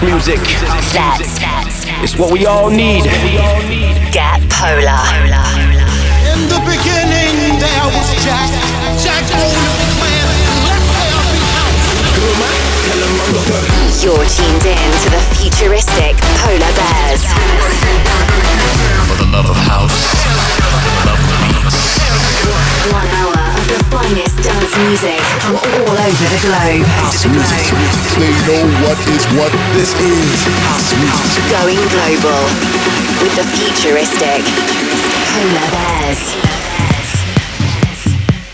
house music. It's what we all need. Get polar. In the beginning, there was Jack. Jack owned the clan and left there behind. You're tuned in to the Futuristic Polar Bears. For the love of house, for the love of beats. 1 hour of the finest dance music from all over the globe. House music. They know what is what this is. House music. Going global with the Futuristic Polar Bears.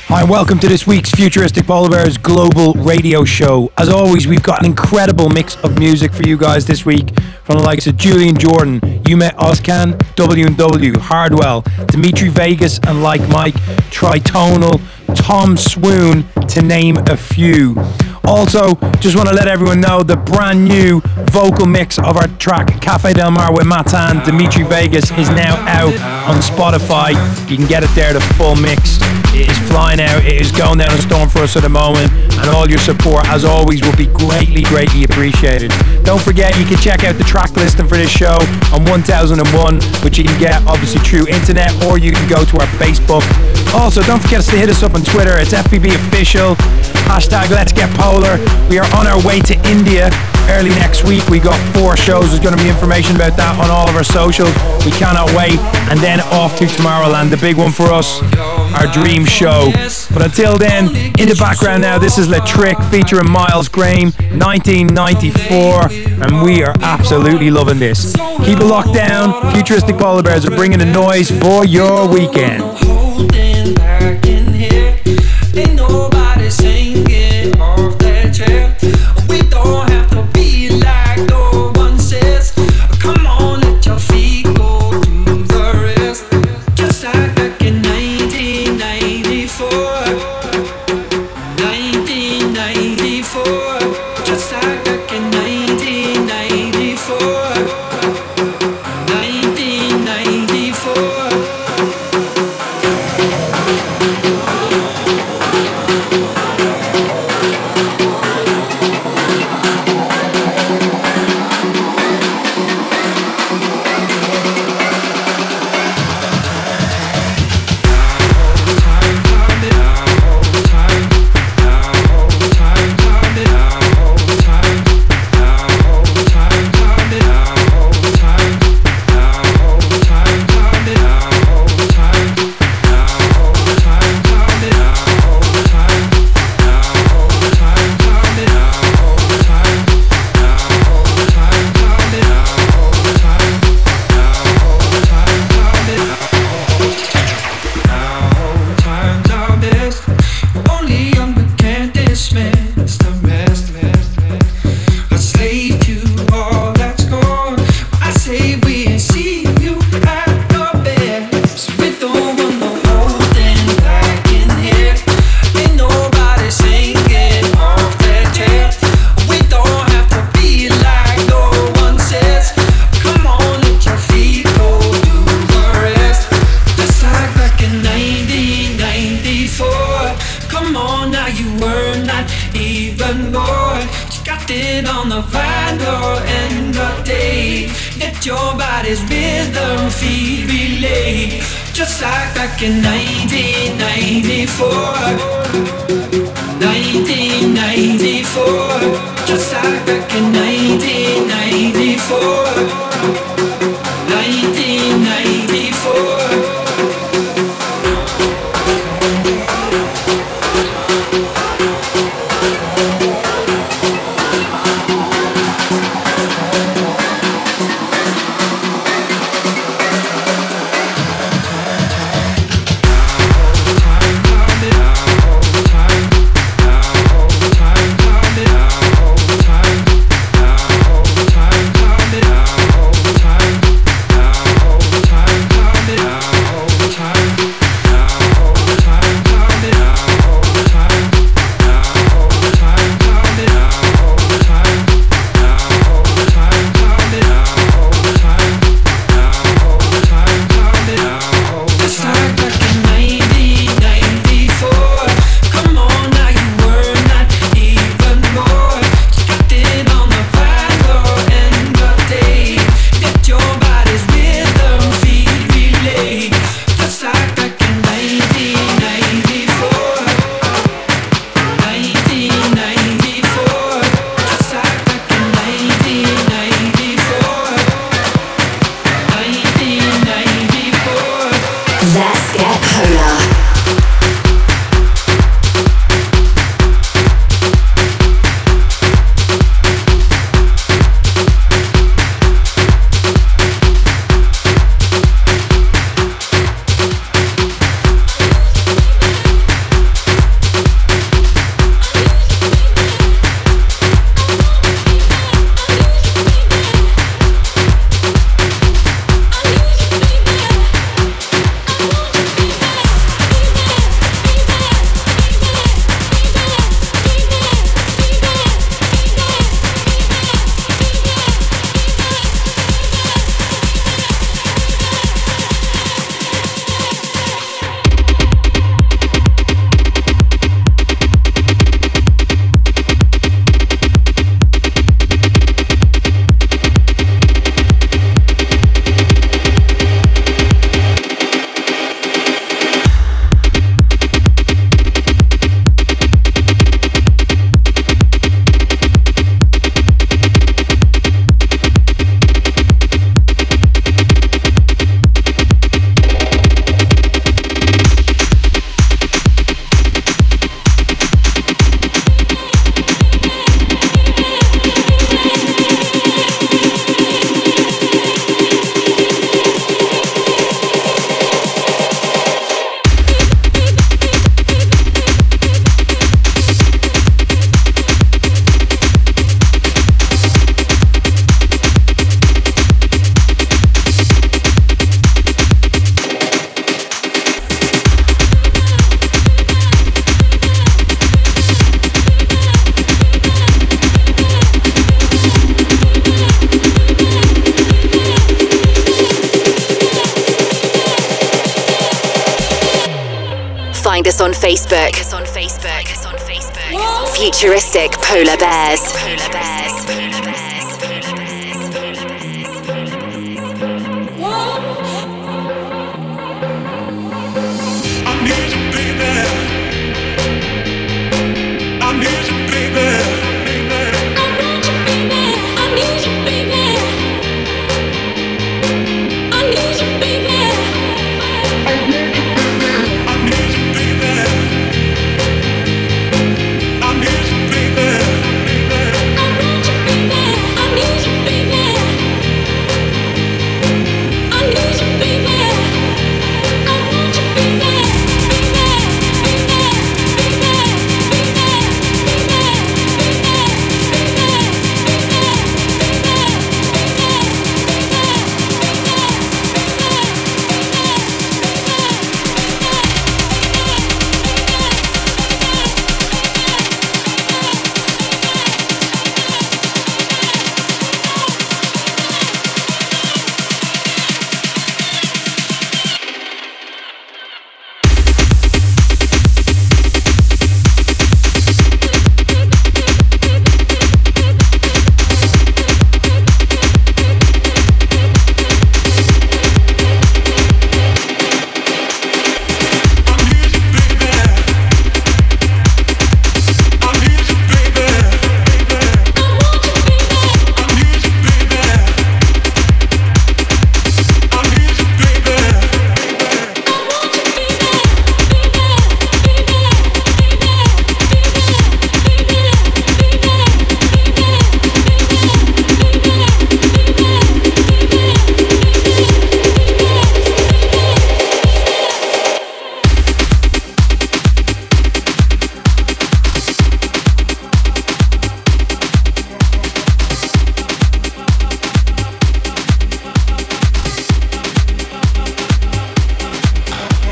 Hi, and welcome to this week's Futuristic Polar Bears Global Radio Show. As always, we've got an incredible mix of music for you guys this week. From the likes of Julian Jordan, Ummet Ozcan, W and W, Hardwell, Dimitri Vegas and Like Mike, Tritonal, Tom Swoon, to name a few. Also, just want to let everyone know the brand new vocal mix of our track Cafe Del Mar with MattN, Dimitri Vegas, is now out on Spotify. You can get it there, the full mix. It is flying out, it is going down a storm for us at the moment, and all your support, as always, will be greatly, greatly appreciated. Don't forget, you can check out the track listing for this show on 1001, which you can get, obviously, through internet, or you can go to our Facebook. Also, don't forget to hit us up on Twitter. It's FPB Official, hashtag Let's Get Polar. We are on our way to India early next week. We got 4 shows. There's going to be information about that on all of our socials. We cannot wait. And then off to Tomorrowland, the big one for us, our dream show. But until then, in the background now, this is L'Tric featuring Miles Graham, 1994, and we are absolutely loving this. Keep it locked down. Futuristic Polar Bears are bringing the noise for your weekend. Find us on Facebook. Futuristic Polar Bears.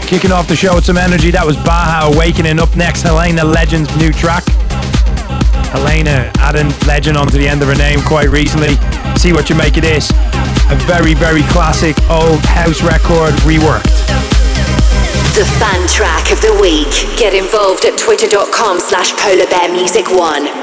Kicking off the show with some energy, that was Baha Awakening. Up next, Helena Legend's new track. Helena adding Legend onto the end of her name quite recently. See what you make of this. A very, very classic old house record reworked. The fan track of the week. Get involved at twitter.com/polarbearmusic1.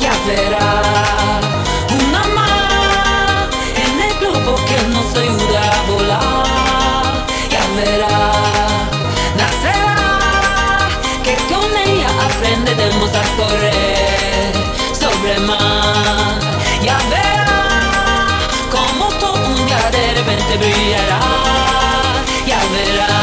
Ya verá una más en el globo que nos ayuda a volar. Ya verá, nacerá, que con ella aprenderemos a correr sobre mar. Ya verá como todo un día de repente brillará. Ya verá.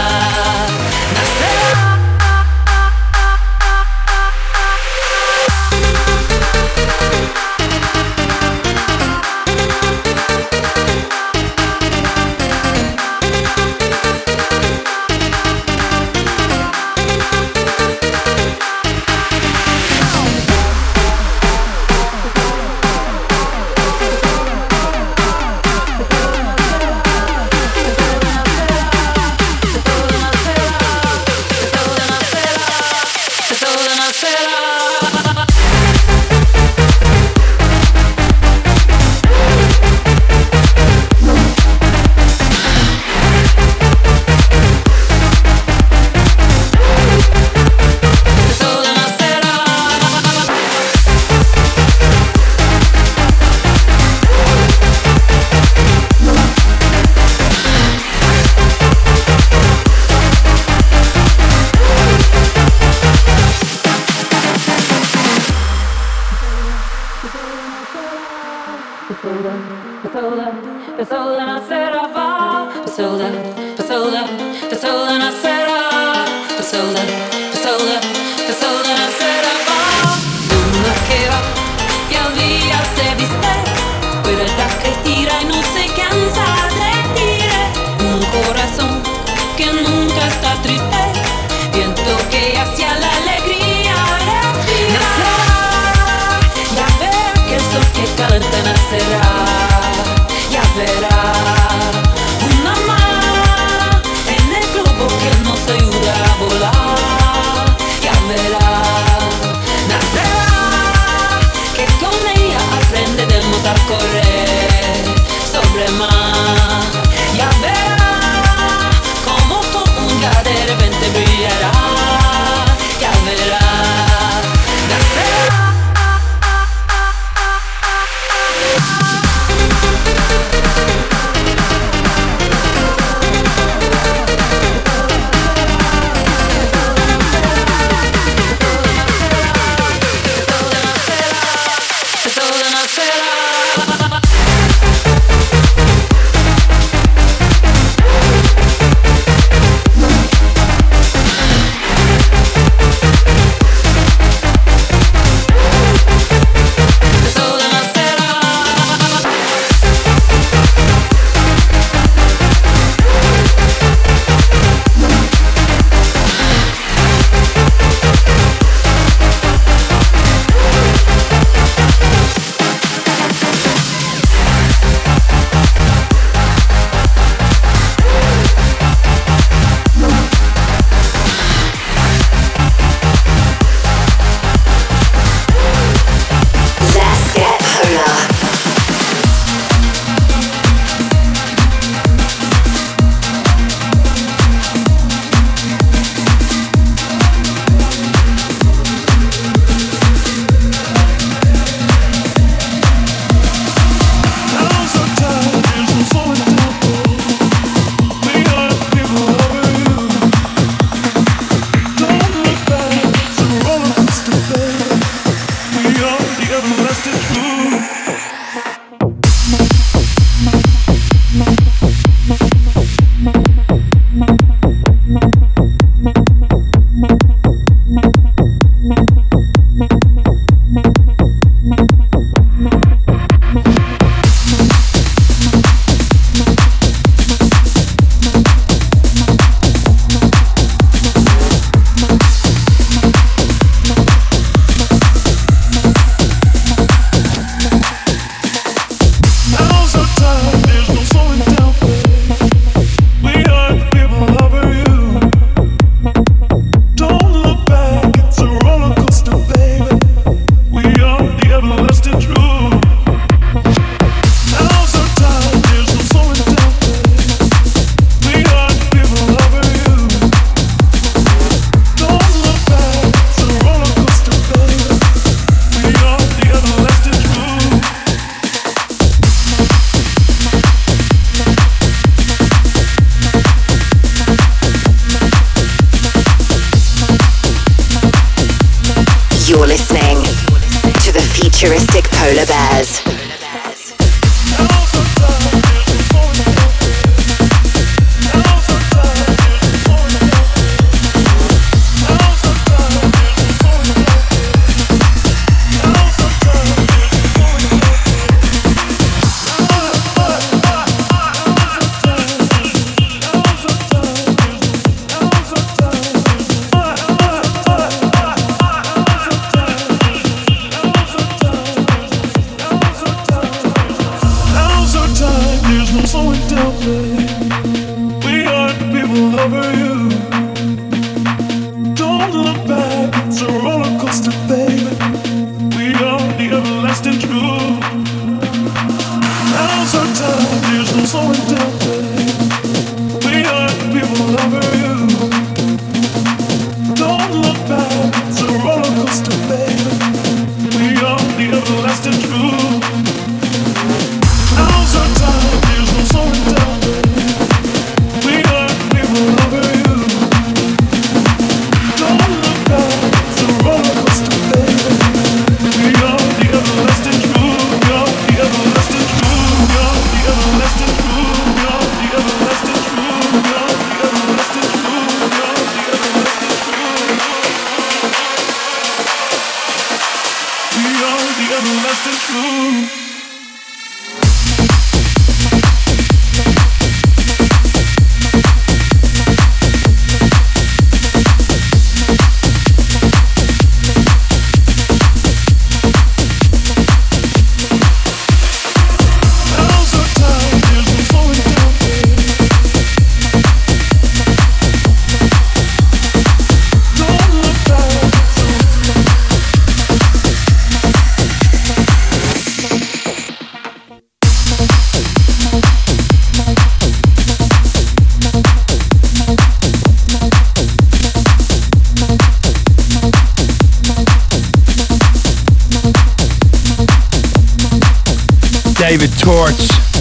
Futuristic Polar Bears.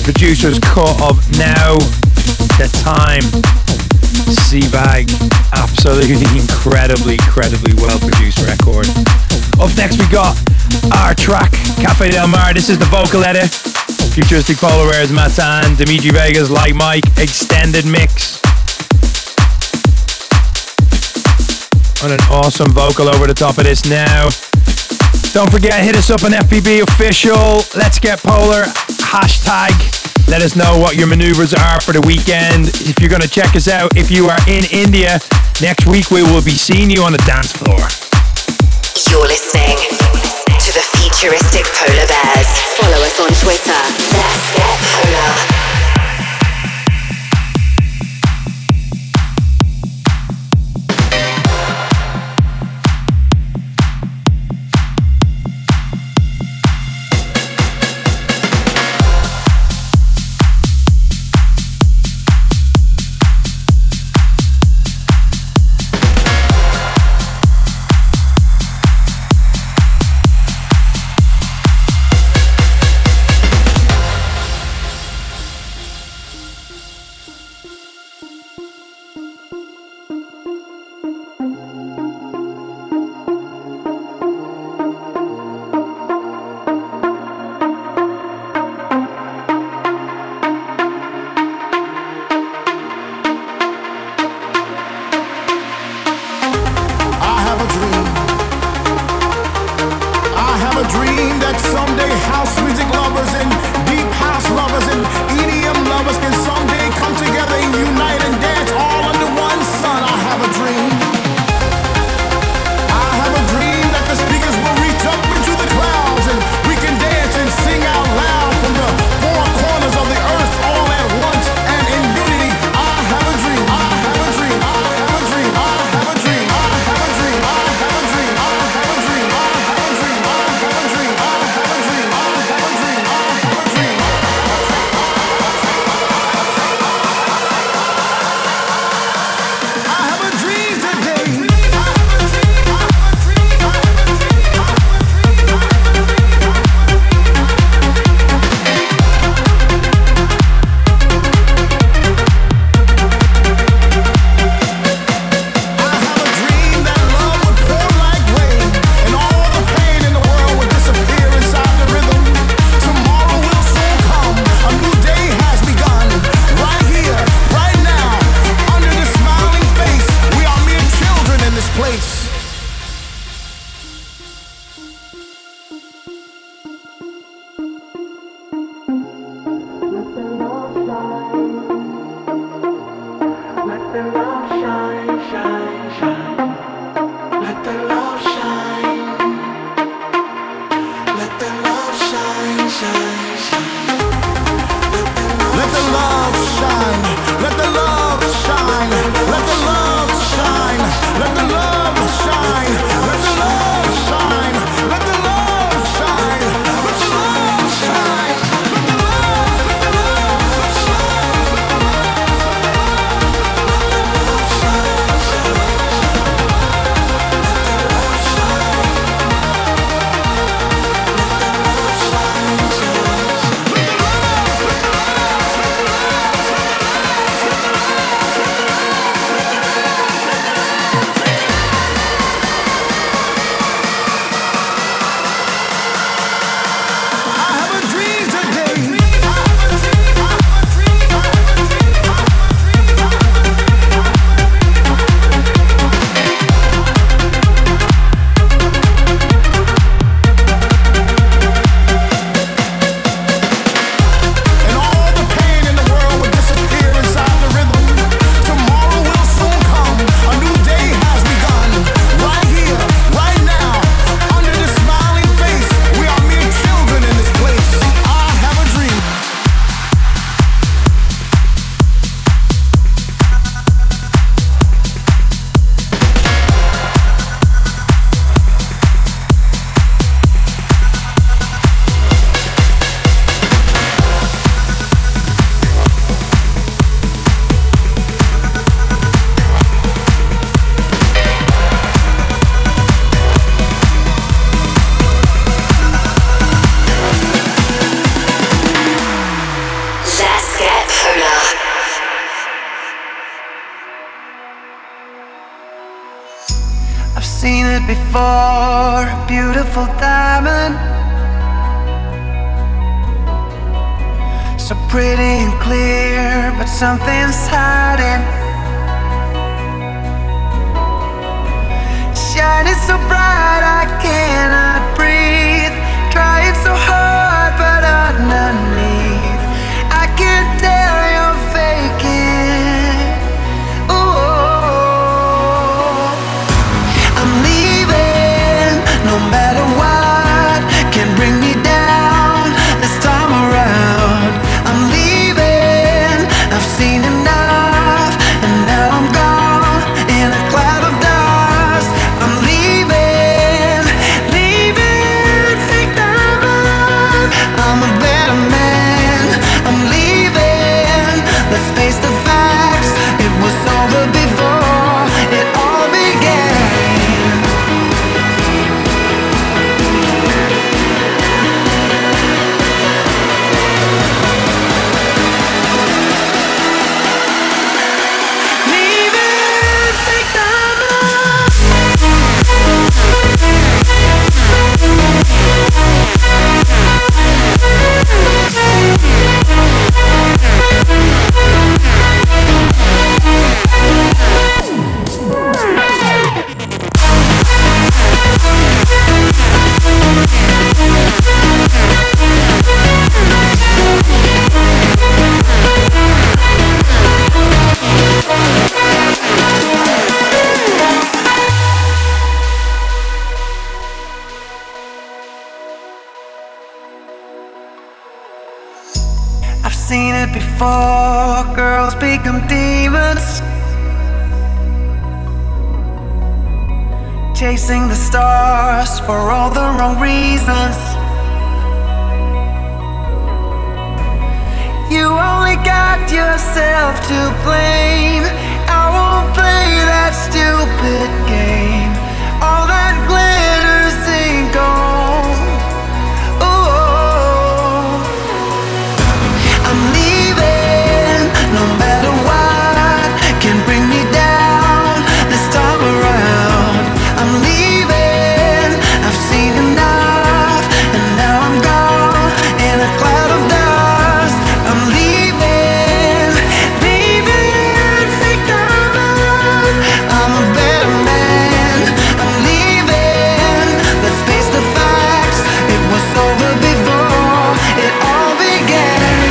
Producers cut of Now, The Time, Sevag, absolutely incredibly well produced record. Up next we got L'Tric, Cafe Del Mar. This is the vocal edit. Futuristic Polar Bears, MattN, Dimitri Vegas, Like Mike, extended mix. On an awesome vocal over the top of this now. Don't forget, hit us up on FPB Official, Let's Get Polar, hashtag. Let us know what your maneuvers are for the weekend. If you're going to check us out, if you are in India, next week we will be seeing you on the dance floor. You're listening to the Futuristic Polar Bears. Follow us on Twitter. Let's Get Polar. before a beautiful diamond, so pretty and clear, but something's hiding. It's shining so bright I cannot breathe, trying so hard but underneath I can tell you're faking. No matter what can bring me down this time around, I'm leaving, I've seen enough, and now I'm gone in a cloud of dust. I'm leaving, leaving, take that run. I'm a better man, I'm leaving, let's face the facts, it was over before it all began. Before girls become demons, chasing the stars for all the wrong reasons. You only got yourself to blame. I won't play that stupid game. All that glitters ain't gold. No matter what can bring me down this time around, I'm leaving, I've seen enough, and now I'm gone in a cloud of dust. I'm leaving, leaving, take that run. I'm a better man, I'm leaving, let's face the facts, it was over before it all began.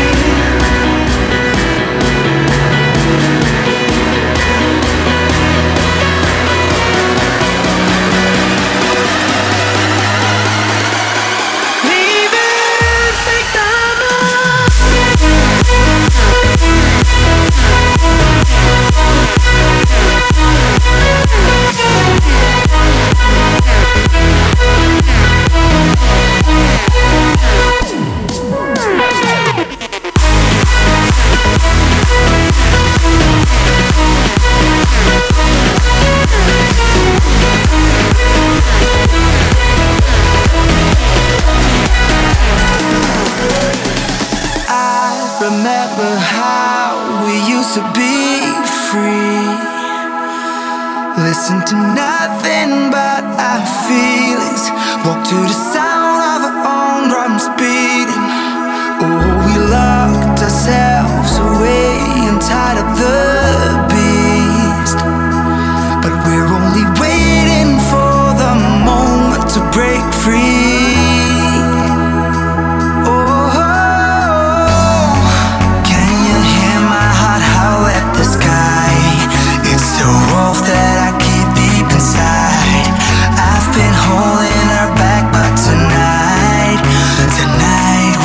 Remember how we used to be free, listen to nothing but our feelings, walk to the sound of our own drums beating. Oh, we locked ourselves away inside of the beast, but we're only waiting for the moment to break free. Tonight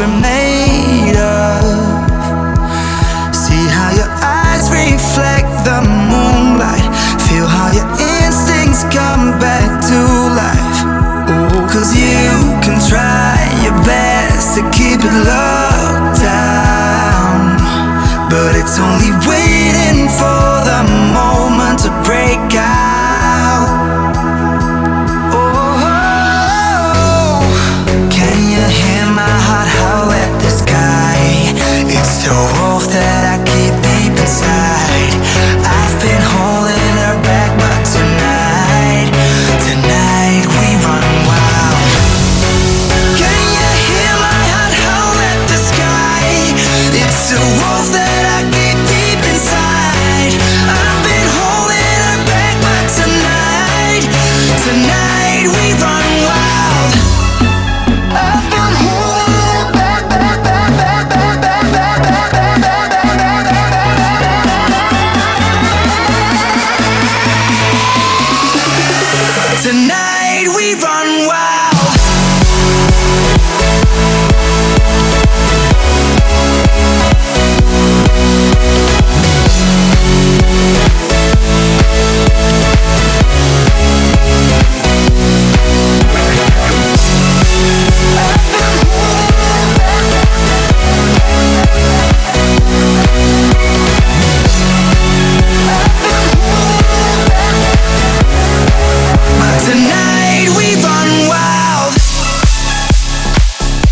we're made of. See how your eyes reflect the moonlight. Feel how your instincts come back to life. Oh, cause you can try your best to keep it locked down, but it's only waiting for the moment to break out. Oh, can you hear my heart howl at the sky? It's the wolf that I keep deep inside. I've been holding her back, but tonight we run wild. Can you hear my heart howl at the sky? It's the wolf that I keep deep inside. I've been holding her back, but tonight we run wild. I've been holding her back, tonight we run wild. Tonight we run wild.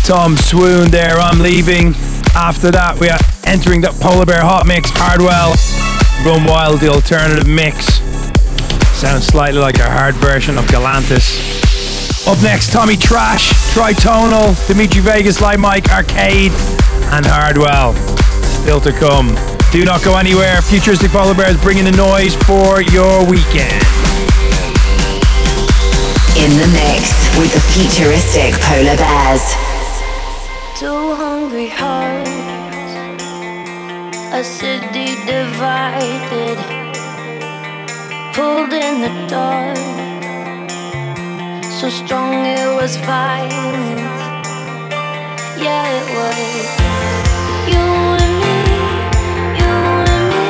Tom Swoon there, I'm leaving. After that, we are entering the Polar Bear Hot Mix, Hardwell. Run Wild, the alternative mix. Sounds slightly like a hard version of Galantis. Up next, Tommy Trash, Tritonal, Dimitri Vegas, Like Mike, Arcade, and Hardwell. Still to come. Do not go anywhere. Futuristic Polar Bears bringing the noise for your weekend. In the mix with the Futuristic Polar Bears. Two hungry hearts, a city divided, pulled in the dark, so strong it was violent. Yeah, it was. You and me, you and me,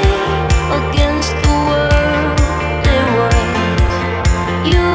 against the world. It was you.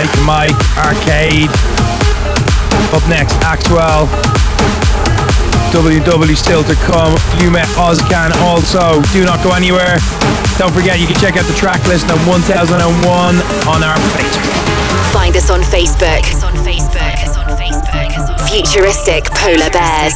Like Mike, Arcade. Up next, Axwell. WW still to come. Ummet Ozcan also. Do not go anywhere. Don't forget, you can check out the track list on 1001 on our Facebook. Find us on Facebook. Futuristic Polar Bears.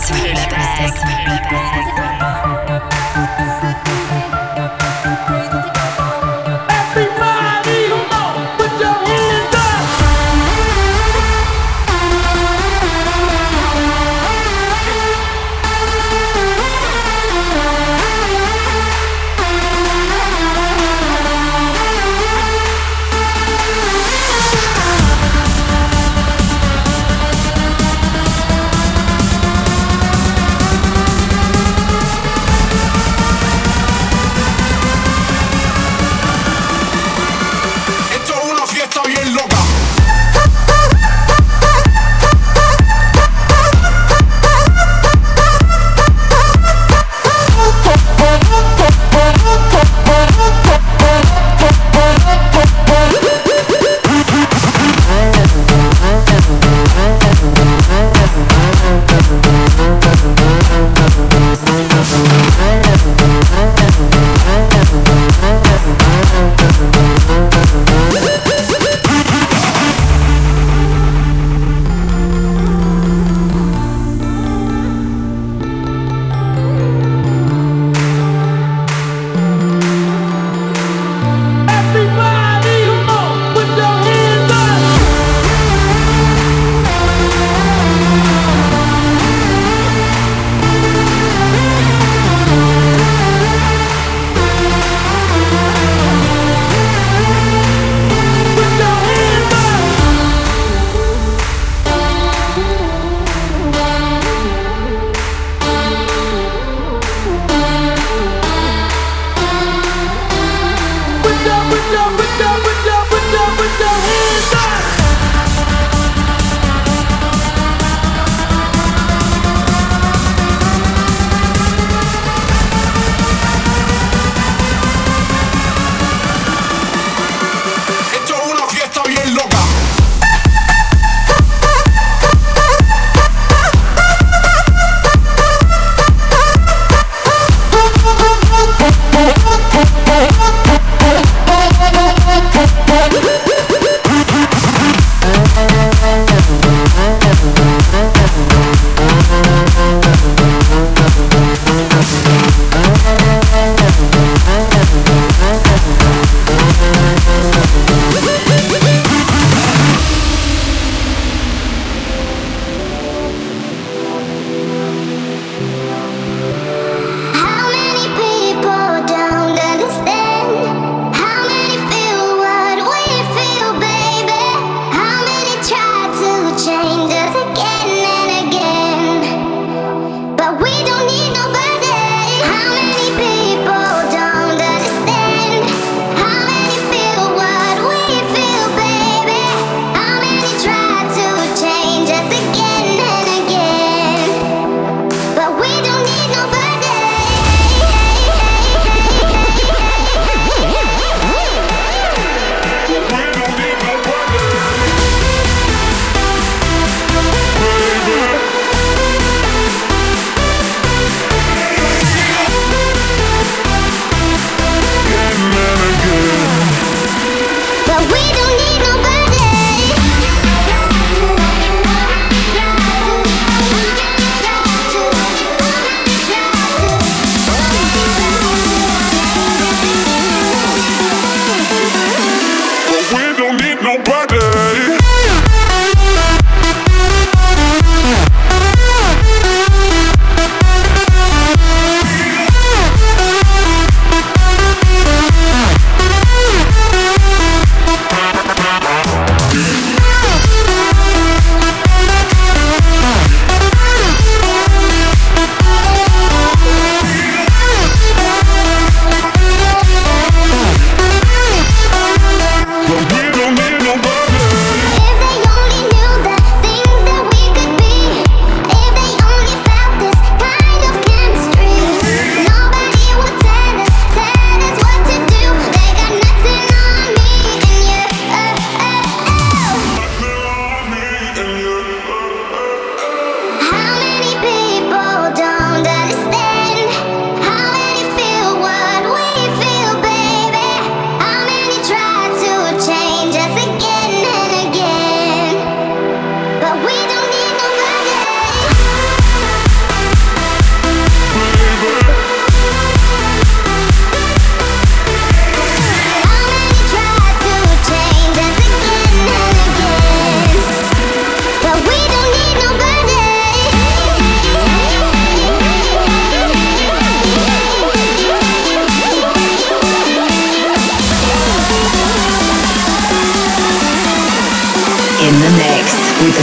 the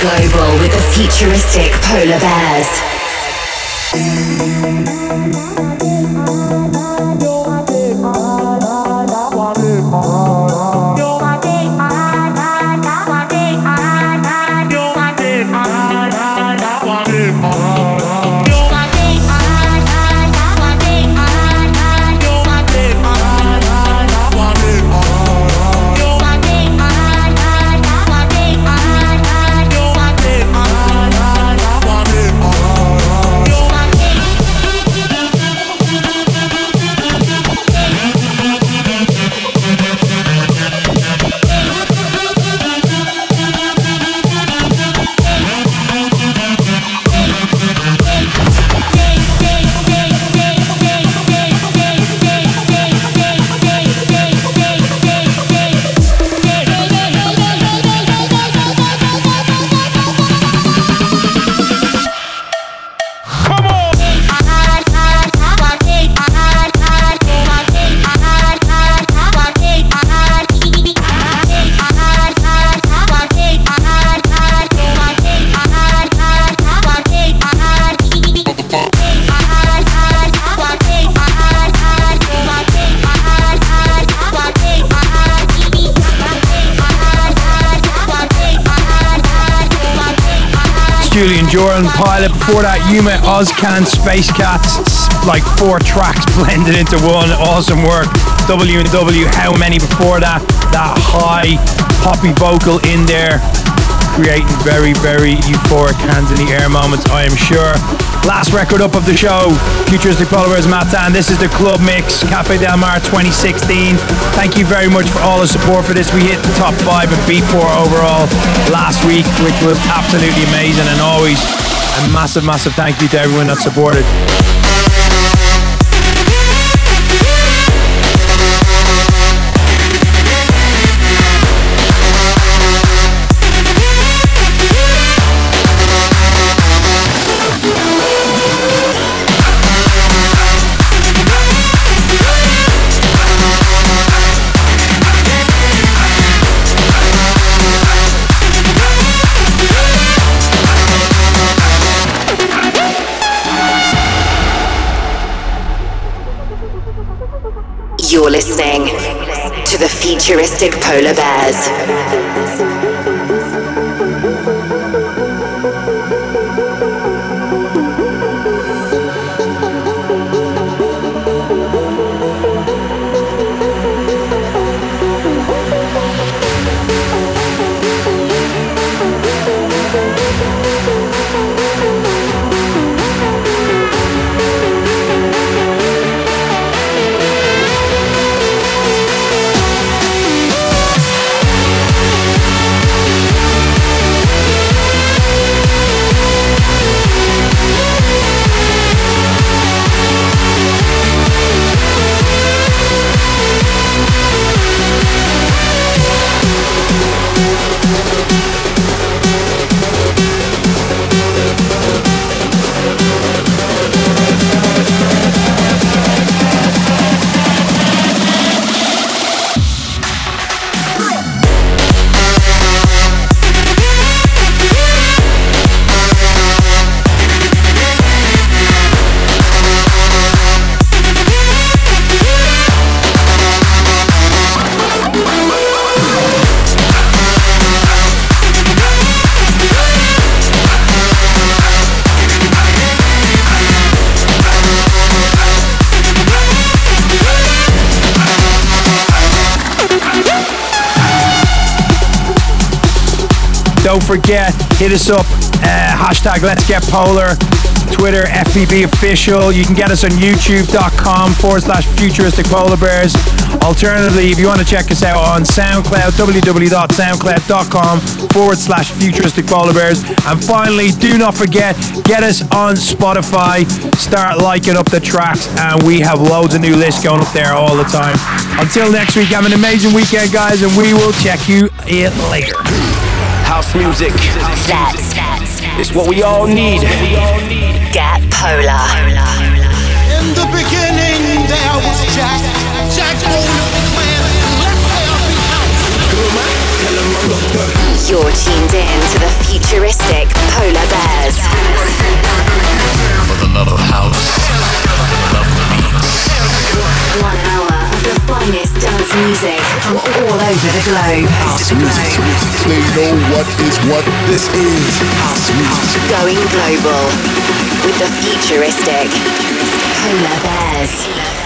Global with the Futuristic Polar Bears. Julian Jordan, Pilot. Before that, Ummet Ozcan, SpaceCats, like four tracks blended into one. Awesome work. W and W, how many before that? That high poppy vocal in there, creating very, very euphoric hands in the air moments, I am sure. Last record up of the show, Futuristic Polar Bears, MattN. This is the club mix, Cafe Del Mar 2016. Thank you very much for all the support for this. We hit the top 5 and B4 overall last week, which was absolutely amazing, and always a massive, massive thank you to everyone that supported. You're listening to the Futuristic Polar Bears. Don't forget, hit us up, hashtag Let's Get Polar, Twitter, FPB Official. You can get us on youtube.com/Futuristic Polar Bears. Alternatively, if you want to check us out on SoundCloud, www.soundcloud.com/Futuristic Polar Bears. And finally, do not forget, get us on Spotify, start liking up the tracks, and we have loads of new lists going up there all the time. Until next week, have an amazing weekend, guys, and we will check you in later. House music. It's what we all need. Get polar. In the beginning, there was Jack. Jack rolled up the clan and left there behind. You're tuned in to the Futuristic Polar Bears. For the love of over the globe. House music. They know what is what. This is house music. Going global with the Futuristic Polar Bears.